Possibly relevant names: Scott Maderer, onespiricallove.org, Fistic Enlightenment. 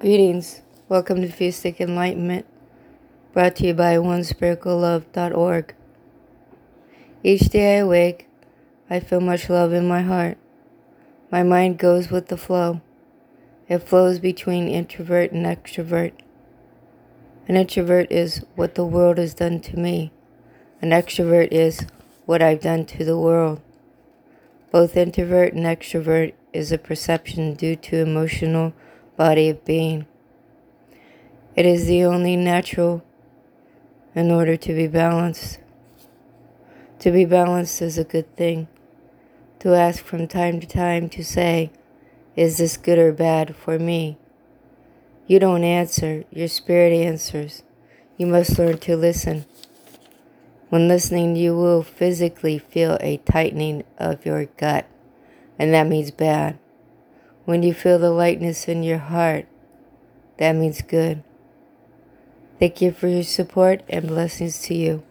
Greetings, welcome to Fistic Enlightenment, brought to you by onespiricallove.org. Each day I wake, I feel much love in my heart. My mind goes with the flow. It flows between introvert and extrovert. An introvert is what the world has done to me. An extrovert is what I've done to the world. Both introvert and extrovert is a perception due to emotional body of being. It is the only natural in order to be balanced. To be balanced is a good thing. To ask from time to time to say, is this good or bad for me? You don't answer, your spirit answers. You must learn to listen. When listening, you will physically feel a tightening of your gut, and that means bad. When you feel the lightness in your heart, that means good. Thank you for your support and blessings to you.